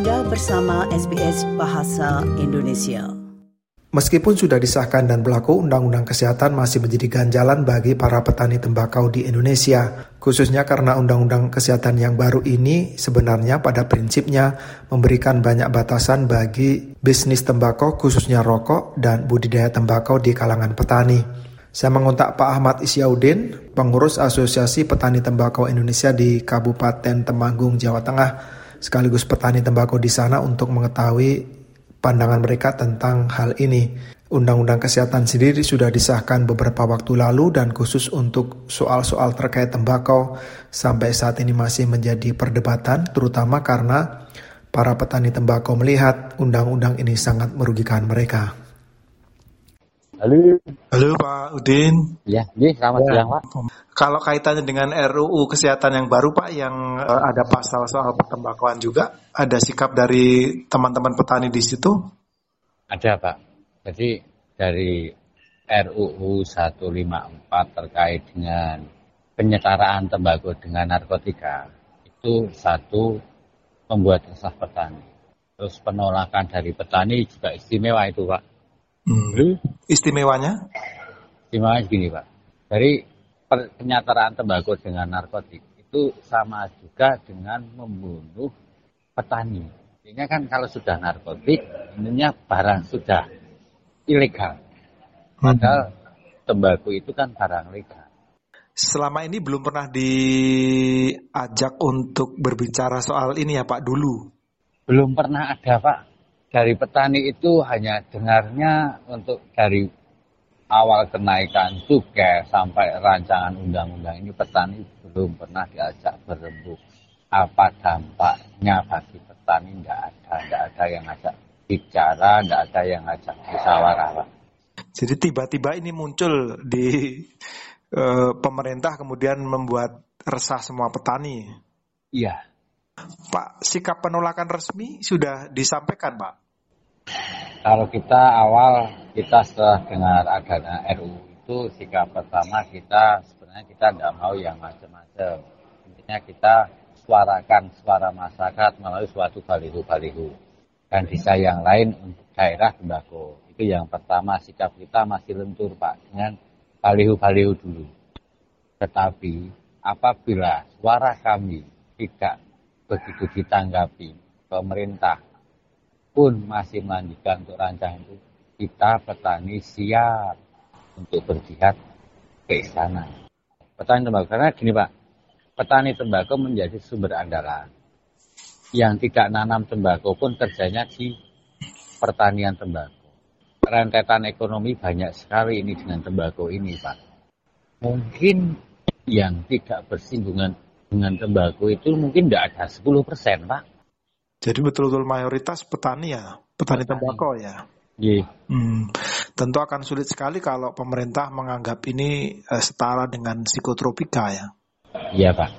Anda bersama SBS Bahasa Indonesia. Meskipun sudah disahkan dan berlaku, Undang-Undang Kesehatan masih menjadi ganjalan bagi para petani tembakau di Indonesia. Khususnya karena Undang-Undang Kesehatan yang baru ini sebenarnya pada prinsipnya memberikan banyak batasan bagi bisnis tembakau khususnya rokok dan budidaya tembakau di kalangan petani. Saya mengontak Pak Ahmad Isyaudin, pengurus Asosiasi Petani Tembakau Indonesia di Kabupaten Temanggung, Jawa Tengah, sekaligus petani tembakau di sana untuk mengetahui pandangan mereka tentang hal ini. Undang-Undang Kesehatan sendiri sudah disahkan beberapa waktu lalu dan khusus untuk soal-soal terkait tembakau sampai saat ini masih menjadi perdebatan, terutama karena para petani tembakau melihat undang-undang ini sangat merugikan mereka. Halo Pak Udin. Ya, selamat siang Pak. Kalau kaitannya dengan RUU Kesehatan yang baru Pak, yang ada pasal soal pertembakauan juga, ada sikap dari teman-teman petani di situ? Ada Pak. Jadi dari RUU 154 terkait dengan penyetaraan tembakau dengan narkotika, itu satu membuat resah petani. Terus penolakan dari petani juga istimewa itu Pak. Istimewanya gini Pak, dari penyetaraan tembakau dengan narkotik itu sama juga dengan membunuh petani. Intinya kan kalau sudah narkotik, intinya barang sudah ilegal. Padahal tembakau itu kan barang legal. Selama ini belum pernah diajak untuk berbicara soal ini ya Pak dulu? Belum pernah ada Pak. Dari petani itu hanya dengarnya untuk dari awal kenaikan cukai sampai rancangan undang-undang ini petani belum pernah diajak berembuk. Apa dampaknya bagi petani? Tidak ada yang ajak bicara, tidak ada yang ajak musyawarah. Jadi tiba-tiba ini muncul di pemerintah kemudian membuat resah semua petani. Iya. Pak, sikap penolakan resmi sudah disampaikan, Pak? Kalau kita setelah dengar adanya RUU itu, sikap pertama kita tidak mau yang macam-macam. Intinya kita suarakan suara masyarakat melalui suatu baliho-baliho. Dan desa yang lain untuk daerah tembakau. Itu yang pertama, sikap kita masih lentur, Pak, dengan baliho-baliho dulu. Tetapi apabila suara kami tidak begitu ditanggapi, pemerintah pun masih melanjutkan untuk rancangan itu, kita petani siap untuk berjihad ke istana. Petani tembakau, karena gini Pak, petani tembakau menjadi sumber andalan. Yang tidak nanam tembakau pun kerjanya di pertanian tembakau. Rentetan ekonomi banyak sekali ini dengan tembakau ini Pak. Mungkin yang tidak bersinggungan dengan tembakau itu mungkin tidak ada 10%, Pak. Jadi betul-betul mayoritas petani ya? Petani tembakau ya? Iya. Tentu akan sulit sekali kalau pemerintah menganggap ini setara dengan psikotropika ya? Iya, Pak.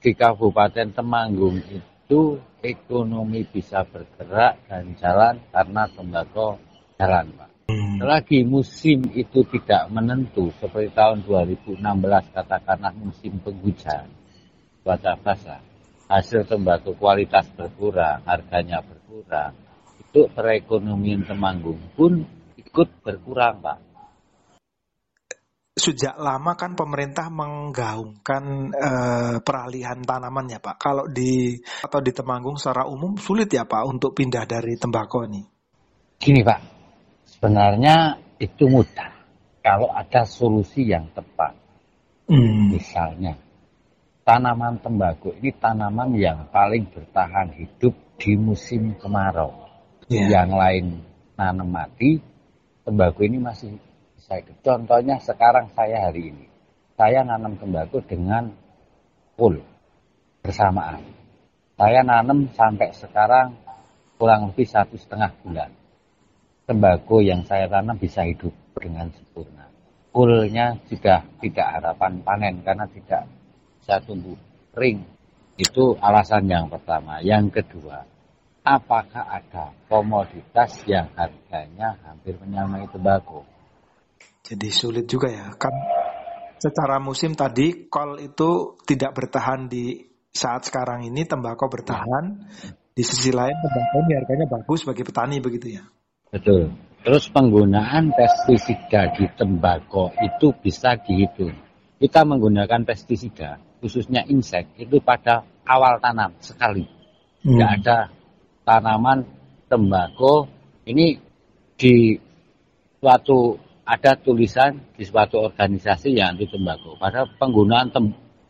Di Kabupaten Temanggung itu ekonomi bisa bergerak dan jalan karena tembakau jalan, Pak. Selagi musim itu tidak menentu, seperti tahun 2016 katakanlah musim penghujan, cuaca basah, hasil tembakau kualitas berkurang, harganya berkurang, itu perekonomian Temanggung pun ikut berkurang, Pak. Sejak lama kan pemerintah menggaungkan peralihan tanamannya, Pak. Kalau di Temanggung secara umum sulit ya, Pak, untuk pindah dari tembakau ini? Gini, Pak, sebenarnya itu mudah kalau ada solusi yang tepat. Misalnya, tanaman tembakau ini tanaman yang paling bertahan hidup di musim kemarau. Yang lain nanam mati, tembakau ini masih bisa hidup. Contohnya sekarang saya hari ini, saya nanam tembakau dengan full bersamaan. Saya nanam sampai sekarang kurang lebih 1,5 bulan. Tembakau yang saya tanam bisa hidup dengan sempurna. Fullnya sudah tidak harapan panen karena tidak bisa tumbuh kering. Itu alasan yang pertama. Yang kedua, apakah ada komoditas yang harganya hampir menyamai tembakau? Jadi sulit juga ya, kan secara musim tadi kol itu tidak bertahan di saat sekarang ini, tembakau bertahan. Di sisi lain tembakau ini harganya bagus bagi petani begitu ya. Betul. Terus penggunaan pestisida di tembakau itu bisa dihitung. Kita menggunakan pestisida khususnya insek itu pada awal tanam sekali. Tidak ada tanaman tembakau ini di suatu ada tulisan di suatu organisasi yang anti tembakau. Pada penggunaan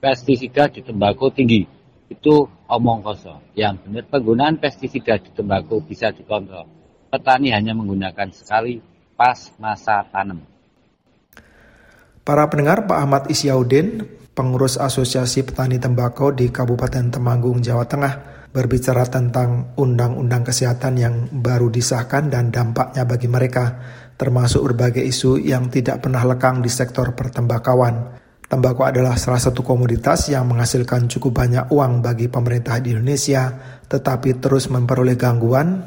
pestisida di tembakau tinggi. Itu omong kosong. Yang benar penggunaan pestisida di tembakau bisa dikontrol. Petani hanya menggunakan sekali pas masa tanam. Para pendengar, Pak Ahmad Isyaudin, pengurus Asosiasi Petani Tembakau di Kabupaten Temanggung, Jawa Tengah, berbicara tentang undang-undang kesehatan yang baru disahkan dan dampaknya bagi mereka, termasuk berbagai isu yang tidak pernah lekang di sektor pertembakauan. Tembakau adalah salah satu komoditas yang menghasilkan cukup banyak uang bagi pemerintah di Indonesia, tetapi terus memperoleh gangguan,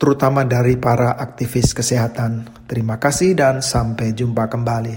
terutama dari para aktivis kesehatan. Terima kasih dan sampai jumpa kembali.